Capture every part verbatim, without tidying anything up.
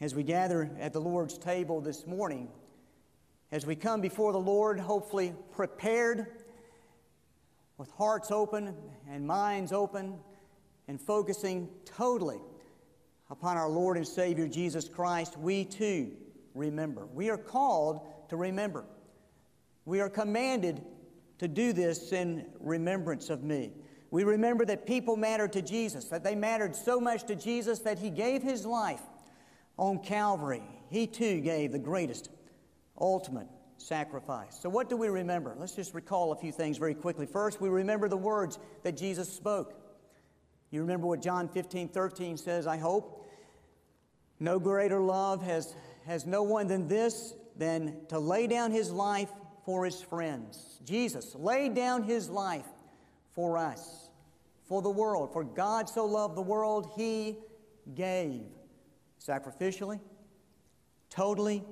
as we gather at the Lord's table this morning, as we come before the Lord, hopefully prepared, with hearts open and minds open, and focusing totally upon our Lord and Savior Jesus Christ, we too remember. We are called to remember. We are commanded to do this in remembrance of me. We remember that people mattered to Jesus, that they mattered so much to Jesus that he gave his life on Calvary. He too gave the greatest, ultimate sacrifice. So what do we remember? Let's just recall a few things very quickly. First, we remember the words that Jesus spoke. You remember what John fifteen thirteen says, I hope. No greater love has, has no one than this, than to lay down his life for his friends. Jesus laid down his life for us, for the world. For God so loved the world, he gave sacrificially, totally,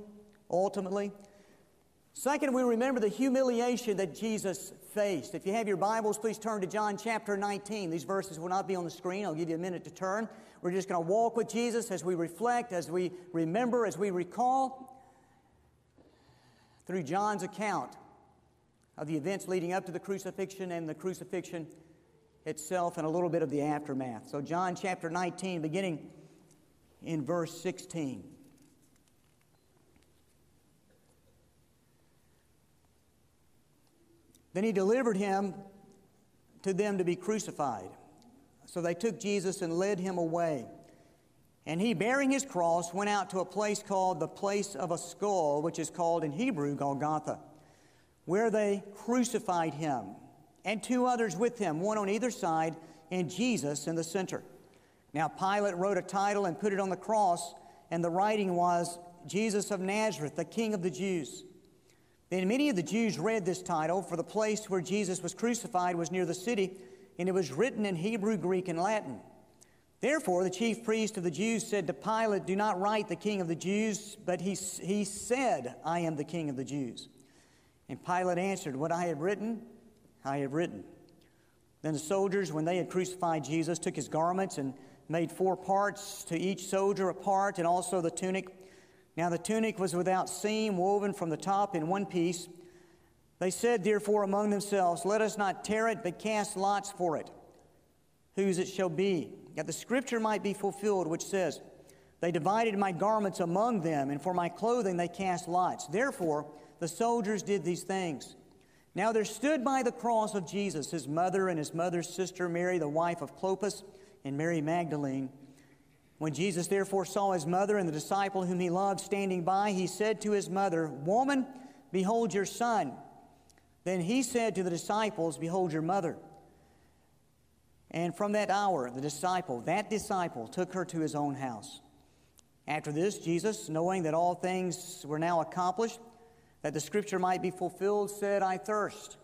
ultimately. Second, we remember the humiliation that Jesus faced. If you have your Bibles, please turn to John chapter nineteen. These verses will not be on the screen. I'll give you a minute to turn. We're just going to walk with Jesus as we reflect, as we remember, as we recall through John's account of the events leading up to the crucifixion and the crucifixion itself and a little bit of the aftermath. So John chapter nineteen, beginning in verse sixteen. Then he delivered him to them to be crucified. So they took Jesus and led him away. And he, bearing his cross, went out to a place called the place of a skull, which is called in Hebrew Golgotha, where they crucified him, and two others with him, one on either side, and Jesus in the center. Now Pilate wrote a title and put it on the cross, and the writing was, Jesus of Nazareth, the King of the Jews. Then many of the Jews read this title, for the place where Jesus was crucified was near the city, and it was written in Hebrew, Greek, and Latin. Therefore, the chief priest of the Jews said to Pilate, do not write the King of the Jews, but he, he said, I am the King of the Jews. And Pilate answered, what I have written, I have written. Then the soldiers, when they had crucified Jesus, took his garments and made four parts, to each soldier a part, and also the tunic. Now the tunic was without seam, woven from the top in one piece. They said, therefore, among themselves, let us not tear it, but cast lots for it, whose it shall be, that the scripture might be fulfilled, which says, they divided my garments among them, and for my clothing they cast lots. Therefore, the soldiers did these things. Now there stood by the cross of Jesus his mother and his mother's sister Mary, the wife of Clopas, and Mary Magdalene. When Jesus therefore saw his mother and the disciple whom he loved standing by, he said to his mother, woman, behold your son. Then he said to the disciples, behold your mother. And from that hour, the disciple, that disciple took her to his own house. After this, Jesus, knowing that all things were now accomplished, that the scripture might be fulfilled, said, I thirst.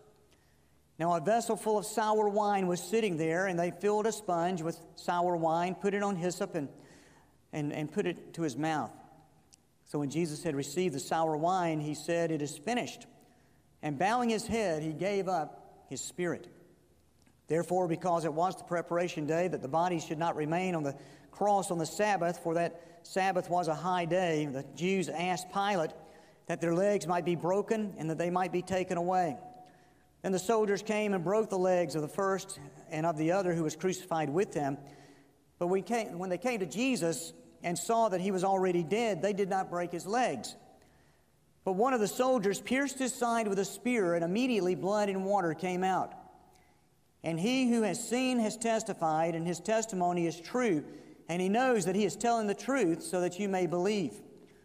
Now a vessel full of sour wine was sitting there, and they filled a sponge with sour wine, put it on hyssop, and and, and put it to his mouth. So when Jesus had received the sour wine, he said, it is finished. And bowing his head, he gave up his spirit. Therefore, because it was the preparation day, that the body should not remain on the cross on the Sabbath, for that Sabbath was a high day, the Jews asked Pilate that their legs might be broken and that they might be taken away. Then the soldiers came and broke the legs of the first and of the other who was crucified with them. But when, came, when they came to Jesus and saw that he was already dead, they did not break his legs. But one of the soldiers pierced his side with a spear, and immediately blood and water came out. And he who has seen has testified, and his testimony is true, and he knows that he is telling the truth, so that you may believe.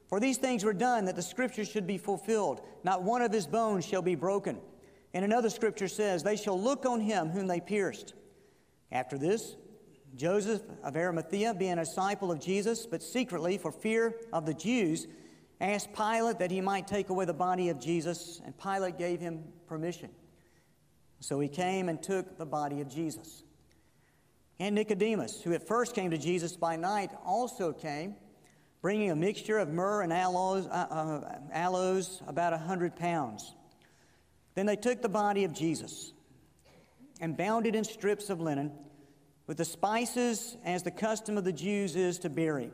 For these things were done, that the scriptures should be fulfilled. Not one of his bones shall be broken. And another scripture says, they shall look on him whom they pierced. After this, Joseph of Arimathea, being a disciple of Jesus, but secretly for fear of the Jews, asked Pilate that he might take away the body of Jesus, and Pilate gave him permission. So he came and took the body of Jesus. And Nicodemus, who at first came to Jesus by night, also came, bringing a mixture of myrrh and aloes, uh, uh, aloes about a hundred pounds. Then they took the body of Jesus and bound it in strips of linen with the spices, as the custom of the Jews is to bury.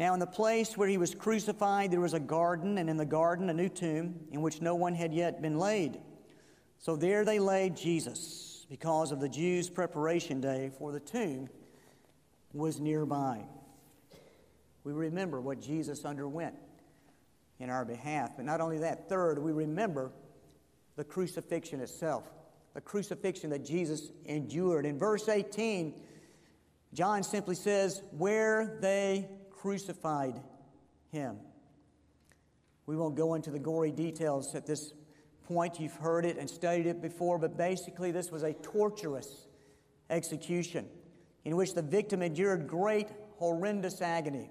Now in the place where he was crucified, there was a garden, and in the garden a new tomb in which no one had yet been laid. So there they laid Jesus, because of the Jews' preparation day, for the tomb was nearby. We remember what Jesus underwent in our behalf. But not only that, third, we remember the crucifixion itself, the crucifixion that Jesus endured. In verse eighteen, John simply says, where they crucified him. We won't go into the gory details at this point. You've heard it and studied it before, but basically this was a torturous execution in which the victim endured great, horrendous agony.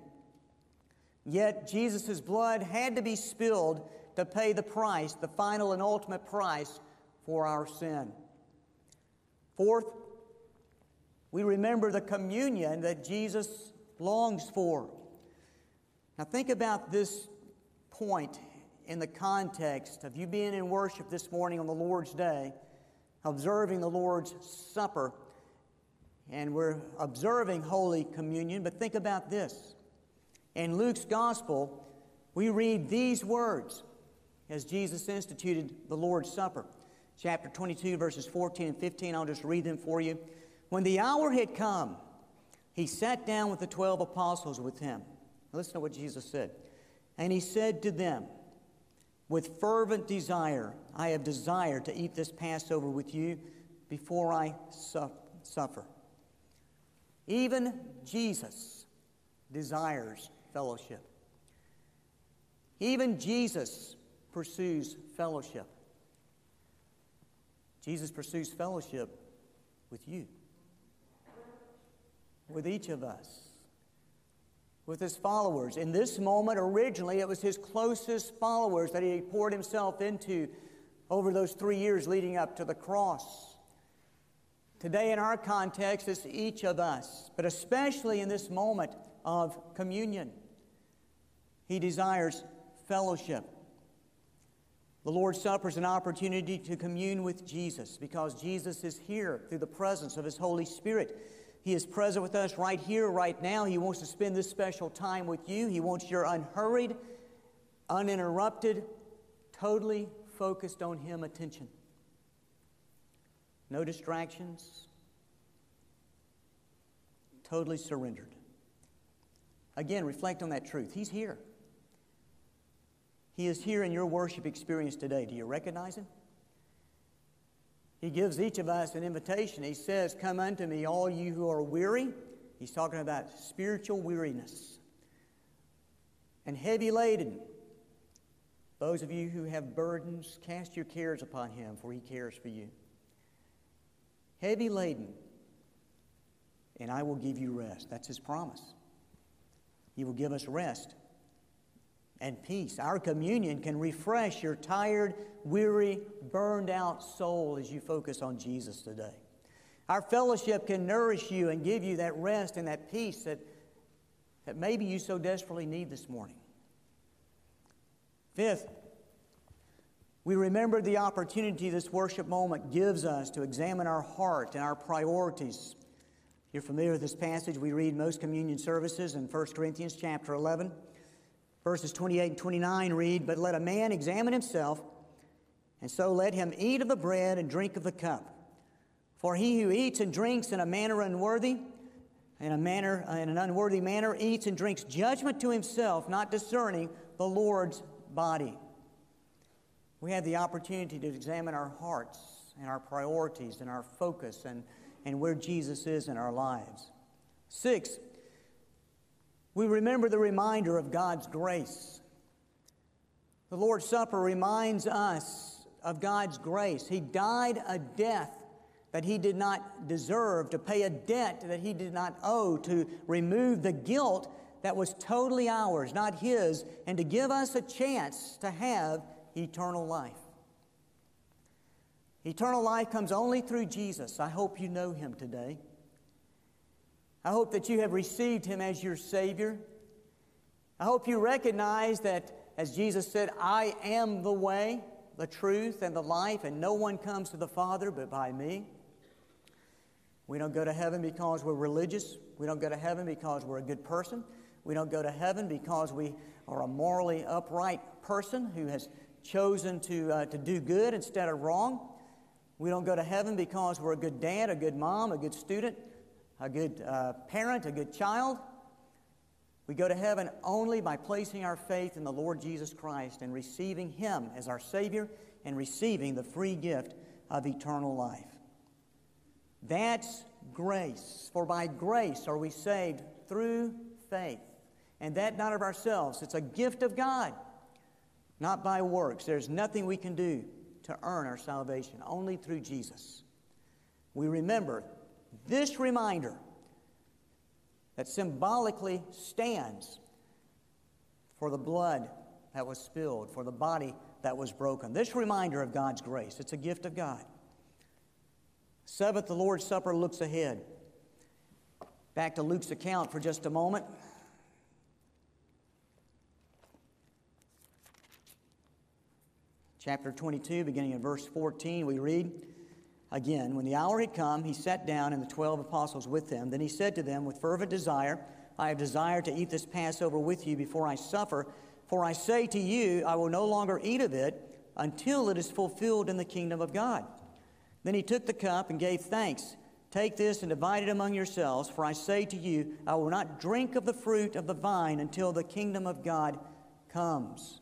Yet Jesus' blood had to be spilled to pay the price, the final and ultimate price for our sin. Fourth, we remember the communion that Jesus longs for. Now think about this point in the context of you being in worship this morning on the Lord's Day, observing the Lord's Supper, and we're observing Holy Communion, but think about this. In Luke's Gospel, we read these words as Jesus instituted the Lord's Supper. Chapter twenty-two, verses fourteen and fifteen, I'll just read them for you. When the hour had come, he sat down with the twelve apostles with him. Now listen to what Jesus said. And he said to them, with fervent desire, I have desired to eat this Passover with you before I suffer. Even Jesus desires fellowship. Even Jesus pursues fellowship. Jesus pursues fellowship with you, with each of us, with his followers. In this moment, originally, it was his closest followers that he poured himself into over those three years leading up to the cross. Today, in our context, it's each of us, but especially in this moment of communion, he desires fellowship. The Lord's Supper is an opportunity to commune with Jesus because Jesus is here through the presence of his Holy Spirit. He is present with us right here, right now. He wants to spend this special time with you. He wants your unhurried, uninterrupted, totally focused on him attention. No distractions. Totally surrendered. Again, reflect on that truth. He's here. He is here in your worship experience today. Do you recognize him? He gives each of us an invitation. He says, come unto me, all you who are weary. He's talking about spiritual weariness. And heavy laden. Those of you who have burdens, cast your cares upon him, for he cares for you. Heavy laden. And I will give you rest. That's his promise. He will give us rest and peace. Our communion can refresh your tired, weary, burned out soul as you focus on Jesus today. Our fellowship can nourish you and give you that rest and that peace that, that maybe you so desperately need this morning. Fifth, we remember the opportunity this worship moment gives us to examine our heart and our priorities. You're familiar with this passage. We read most communion services in First Corinthians chapter eleven. Verses twenty-eight and twenty-nine read, but let a man examine himself, and so let him eat of the bread and drink of the cup. For he who eats and drinks in a manner unworthy, in a manner in an unworthy manner, eats and drinks judgment to himself, not discerning the Lord's body. We have the opportunity to examine our hearts and our priorities and our focus and, and where Jesus is in our lives. Sixth, we remember the reminder of God's grace. The Lord's Supper reminds us of God's grace. He died a death that he did not deserve, to pay a debt that he did not owe, to remove the guilt that was totally ours, not his, and to give us a chance to have eternal life. Eternal life comes only through Jesus. I hope you know him today. I hope that you have received him as your Savior. I hope you recognize that, as Jesus said, I am the way, the truth, and the life, and no one comes to the Father but by me. We don't go to heaven because we're religious. We don't go to heaven because we're a good person. We don't go to heaven because we are a morally upright person who has chosen to, uh, to do good instead of wrong. We don't go to heaven because we're a good dad, a good mom, a good student, a good uh, parent, a good child. We go to heaven only by placing our faith in the Lord Jesus Christ and receiving Him as our Savior and receiving the free gift of eternal life. That's grace. For by grace are we saved through faith, and that not of ourselves. It's a gift of God, not by works. There's nothing we can do to earn our salvation, only through Jesus. We remember this reminder that symbolically stands for the blood that was spilled, for the body that was broken. This reminder of God's grace, it's a gift of God. Seventh, the Lord's Supper looks ahead. Back to Luke's account for just a moment. Chapter twenty-two, beginning in verse fourteen, we read, again, when the hour had come, he sat down and the twelve apostles with him. Then he said to them with fervent desire, I have desired to eat this Passover with you before I suffer. For I say to you, I will no longer eat of it until it is fulfilled in the kingdom of God. Then he took the cup and gave thanks. Take this and divide it among yourselves. For I say to you, I will not drink of the fruit of the vine until the kingdom of God comes.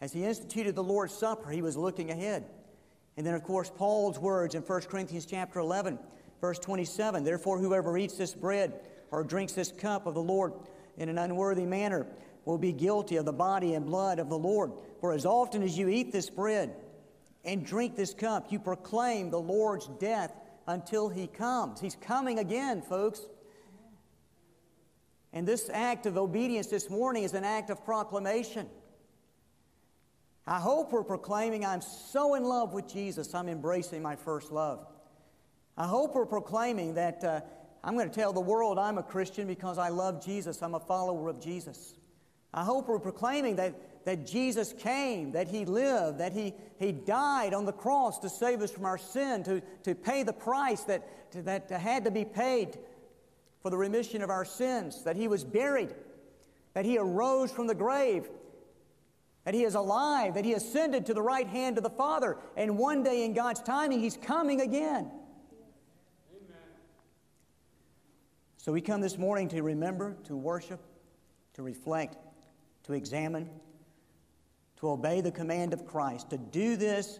As he instituted the Lord's Supper, he was looking ahead. And then, of course, Paul's words in First Corinthians chapter eleven, verse twenty-seven, therefore whoever eats this bread or drinks this cup of the Lord in an unworthy manner will be guilty of the body and blood of the Lord. For as often as you eat this bread and drink this cup, you proclaim the Lord's death until He comes. He's coming again, folks. And this act of obedience this morning is an act of proclamation. I hope we're proclaiming, I'm so in love with Jesus, I'm embracing my first love. I hope we're proclaiming that uh, I'm going to tell the world I'm a Christian because I love Jesus, I'm a follower of Jesus. I hope we're proclaiming that, that Jesus came, that He lived, that he, he died on the cross to save us from our sin, to, to pay the price that, to, that had to be paid for the remission of our sins, that He was buried, that He arose from the grave, that He is alive, that He ascended to the right hand of the Father, and one day in God's timing, He's coming again. Amen. So we come this morning to remember, to worship, to reflect, to examine, to obey the command of Christ, to do this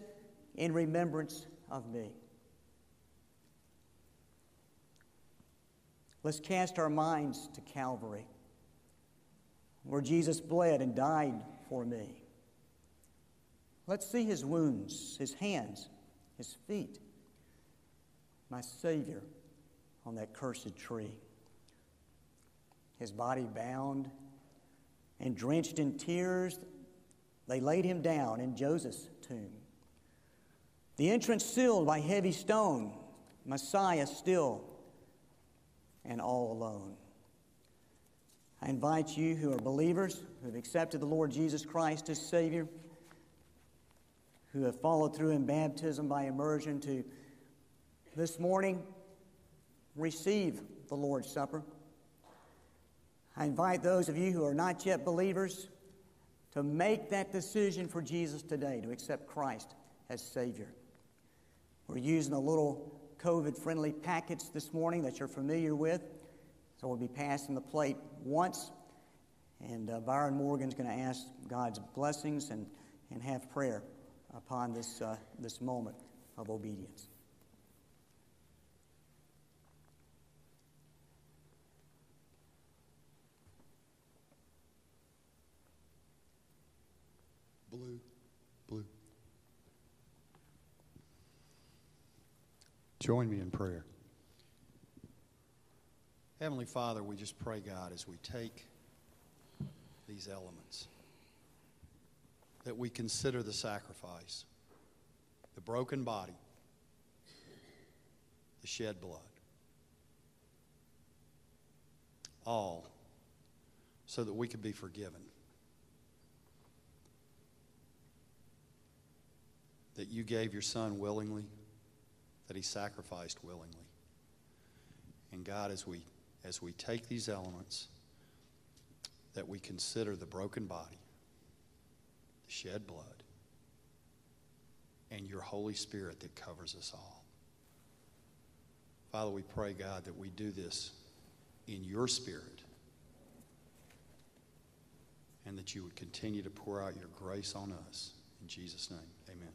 in remembrance of me. Let's cast our minds to Calvary, where Jesus bled and died for me. Let's see His wounds, His hands, His feet, my Savior on that cursed tree, His body bound and drenched in tears. They laid Him down in Joseph's tomb. The entrance sealed by heavy stone, Messiah still and all alone. I invite you who are believers, who have accepted the Lord Jesus Christ as Savior, who have followed through in baptism by immersion, to this morning receive the Lord's Supper. I invite those of you who are not yet believers to make that decision for Jesus today, to accept Christ as Savior. We're using the little COVID-friendly packets this morning that you're familiar with. So we'll be passing the plate once, and uh, Byron Morgan's going to ask God's blessings and, and have prayer upon this, uh, this moment of obedience. Blue, blue. Join me in prayer. Heavenly Father, we just pray, God, as we take these elements, that we consider the sacrifice, the broken body, the shed blood, all so that we could be forgiven. That you gave your Son willingly, that He sacrificed willingly. And God, as we as we take these elements, that we consider the broken body, the shed blood, and your Holy Spirit that covers us all. Father, we pray, God, that we do this in your Spirit, and that you would continue to pour out your grace on us. In Jesus' name, amen.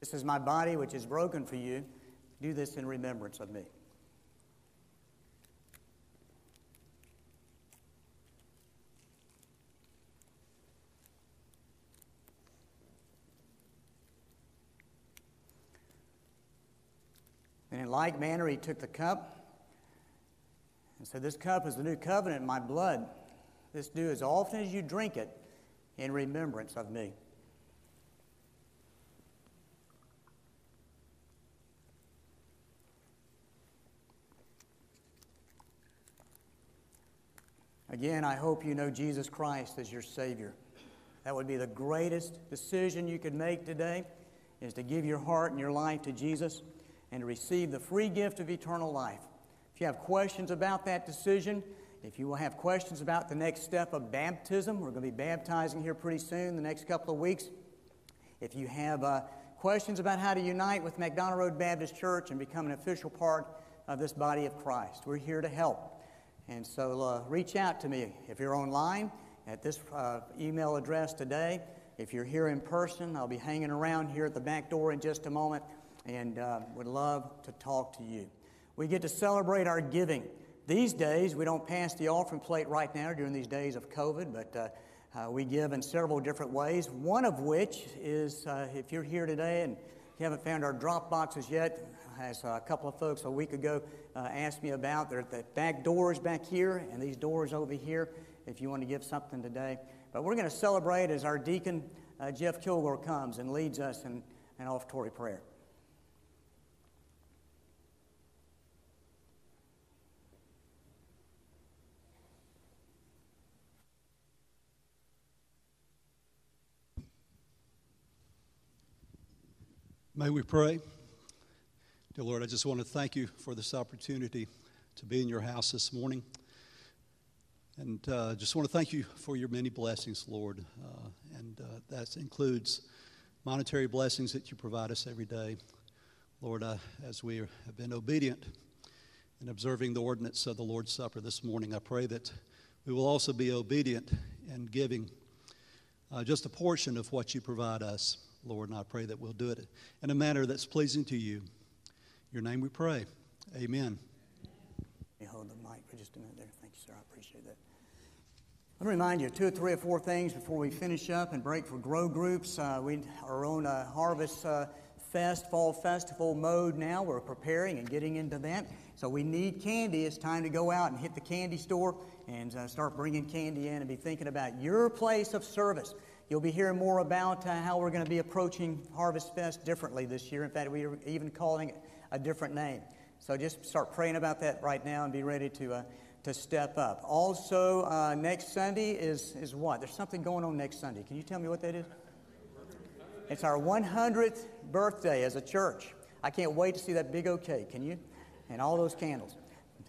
This is my body, which is broken for you. Do this in remembrance of me. And in like manner, he took the cup and said, this cup is the new covenant in my blood. This do as often as you drink it in remembrance of me. Again, I hope you know Jesus Christ as your Savior. That would be the greatest decision you could make today, is to give your heart and your life to Jesus and to receive the free gift of eternal life. If you have questions about that decision, if you will have questions about the next step of baptism, we're going to be baptizing here pretty soon, the next couple of weeks. If you have uh, questions about how to unite with McDonough Road Baptist Church and become an official part of this body of Christ, we're here to help. And so uh, reach out to me if you're online at this uh, email address today. If you're here in person, I'll be hanging around here at the back door in just a moment, and uh, would love to talk to you. We get to celebrate our giving. These days, we don't pass the offering plate right now during these days of COVID, but uh, uh, we give in several different ways, one of which is uh, if you're here today and you haven't found our drop boxes yet, as a couple of folks a week ago uh, asked me about. They're at the back doors back here and these doors over here if you want to give something today. But we're going to celebrate as our deacon, uh, Jeff Kilgore, comes and leads us in an offertory prayer. May we pray. Dear Lord, I just want to thank you for this opportunity to be in your house this morning. And uh, just want to thank you for your many blessings, Lord. Uh, and uh, that includes monetary blessings that you provide us every day. Lord, I, as we have been obedient in observing the ordinance of the Lord's Supper this morning, I pray that we will also be obedient in giving uh, just a portion of what you provide us, Lord. And I pray that we'll do it in a manner that's pleasing to you. Your name we pray. Amen. Let me hold the mic for just a minute there. Thank you, sir. I appreciate that. Let me remind you two or three or four things before we finish up and break for grow groups. Uh, we are on a harvest uh, fest, fall festival mode now. We're preparing and getting into that. So we need candy. It's time to go out and hit the candy store and uh, start bringing candy in and be thinking about your place of service. You'll be hearing more about uh, how we're going to be approaching Harvest Fest differently this year. In fact, we are even calling it a different name. So just start praying about that right now and be ready to uh, to step up. Also, uh, next Sunday is is what? There's something going on next Sunday. Can you tell me what that is? It's our one hundredth birthday as a church. I can't wait to see that big old cake. Can you? And all those candles.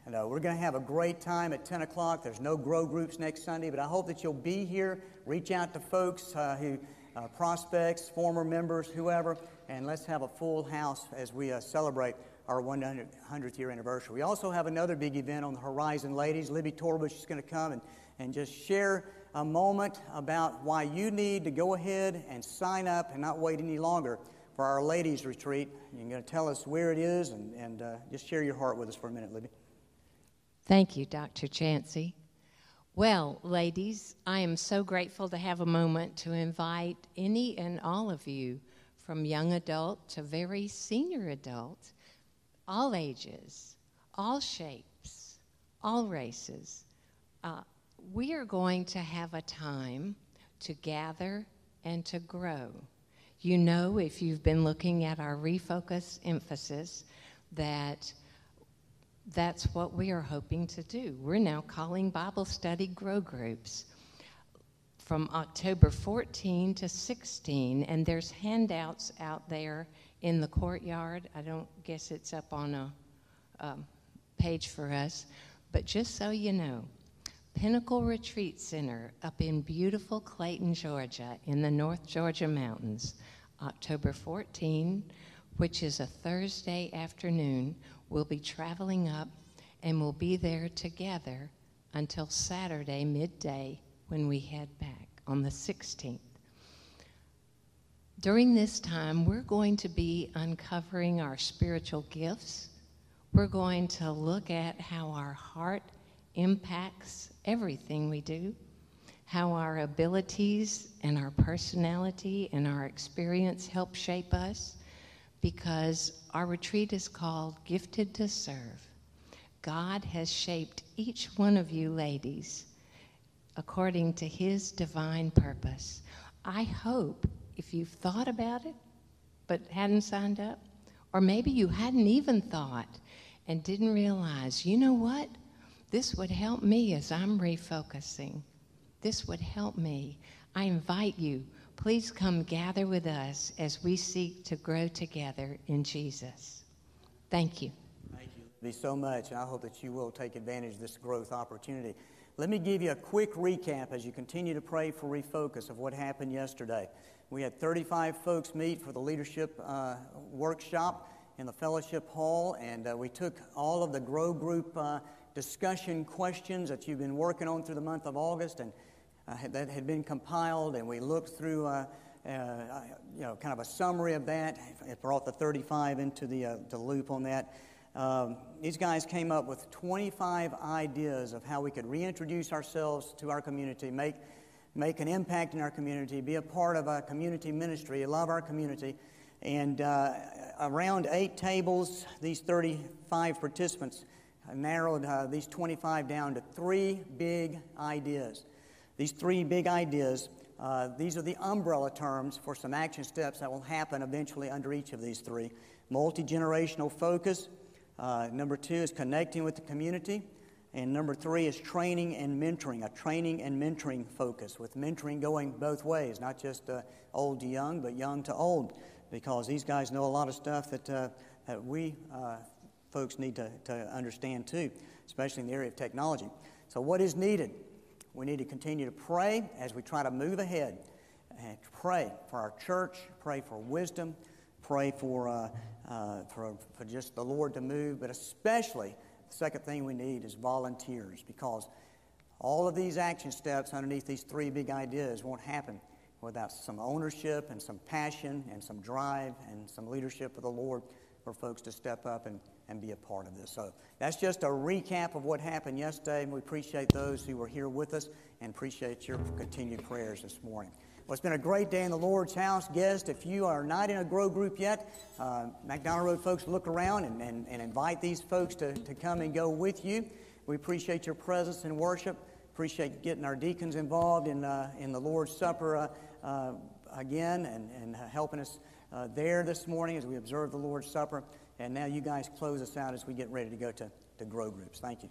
No, we're going to have a great time at ten o'clock. There's no grow groups next Sunday, but I hope that you'll be here. Reach out to folks uh, who uh, prospects, former members, whoever, and let's have a full house as we uh, celebrate our one hundredth year anniversary. We also have another big event on the horizon, ladies. Libby Torbush is going to come and, and just share a moment about why you need to go ahead and sign up and not wait any longer for our ladies' retreat. You're going to tell us where it is and, and uh, just share your heart with us for a minute, Libby. Thank you, Doctor Chancey. Well, ladies, I am so grateful to have a moment to invite any and all of you, from young adult to very senior adult, all ages, all shapes, all races. Uh, we are going to have a time to gather and to grow. You know, if you've been looking at our refocus emphasis, that that's what we are hoping to do. We're now calling Bible study grow groups from October fourteenth to sixteenth, and there's handouts out there in the courtyard. I don't guess it's up on a, a page for us, but just so you know, Pinnacle Retreat Center up in beautiful Clayton, Georgia, in the North Georgia Mountains, October fourteenth, which is a Thursday afternoon. We'll be traveling up, and we'll be there together until Saturday midday when we head back on the sixteenth. During this time, we're going to be uncovering our spiritual gifts. We're going to look at how our heart impacts everything we do, how our abilities and our personality and our experience help shape us, because our retreat is called Gifted to Serve. God has shaped each one of you ladies according to his divine purpose. I hope if you've thought about it but hadn't signed up, or maybe you hadn't even thought and didn't realize, you know what? This would help me as I'm refocusing. This would help me. I invite you, please come gather with us as we seek to grow together in Jesus. Thank you. Thank you Libby, so much, and I hope that you will take advantage of this growth opportunity. Let me give you a quick recap as you continue to pray for refocus of what happened yesterday. We had thirty-five folks meet for the leadership uh, workshop in the fellowship hall, and uh, we took all of the Grow Group uh, discussion questions that you've been working on through the month of August, and uh, that had been compiled, and we looked through uh, uh, you know, kind of a summary of that. It brought the thirty-five into the, uh, the loop on that. Um, these guys came up with twenty-five ideas of how we could reintroduce ourselves to our community, make make an impact in our community, be a part of a community ministry, love our community. And uh, around eight tables, these thirty-five participants narrowed uh, these twenty-five down to three big ideas. These three big ideas, uh, these are the umbrella terms for some action steps that will happen eventually under each of these three. Multi-generational focus. Uh, number two is connecting with the community. And number three is training and mentoring, a training and mentoring focus, with mentoring going both ways, not just uh, old to young, but young to old, because these guys know a lot of stuff that, uh, that we uh, folks need to, to understand too, especially in the area of technology. So what is needed? We need to continue to pray as we try to move ahead, and pray for our church, pray for wisdom, pray for, uh, uh, for, for just the Lord to move, but especially the second thing we need is volunteers, because all of these action steps underneath these three big ideas won't happen without some ownership and some passion and some drive and some leadership of the Lord for folks to step up and, and be a part of this. So that's just a recap of what happened yesterday, and we appreciate those who were here with us and appreciate your continued prayers this morning. Well, it's been a great day in the Lord's house. Guests, if you are not in a Grow Group yet, uh, McDonough Road folks, look around and, and, and invite these folks to, to come and go with you. We appreciate your presence in worship. Appreciate getting our deacons involved in, uh, in the Lord's Supper uh, uh, again and, and helping us uh, there this morning as we observe the Lord's Supper. And now you guys close us out as we get ready to go to, to Grow Groups. Thank you.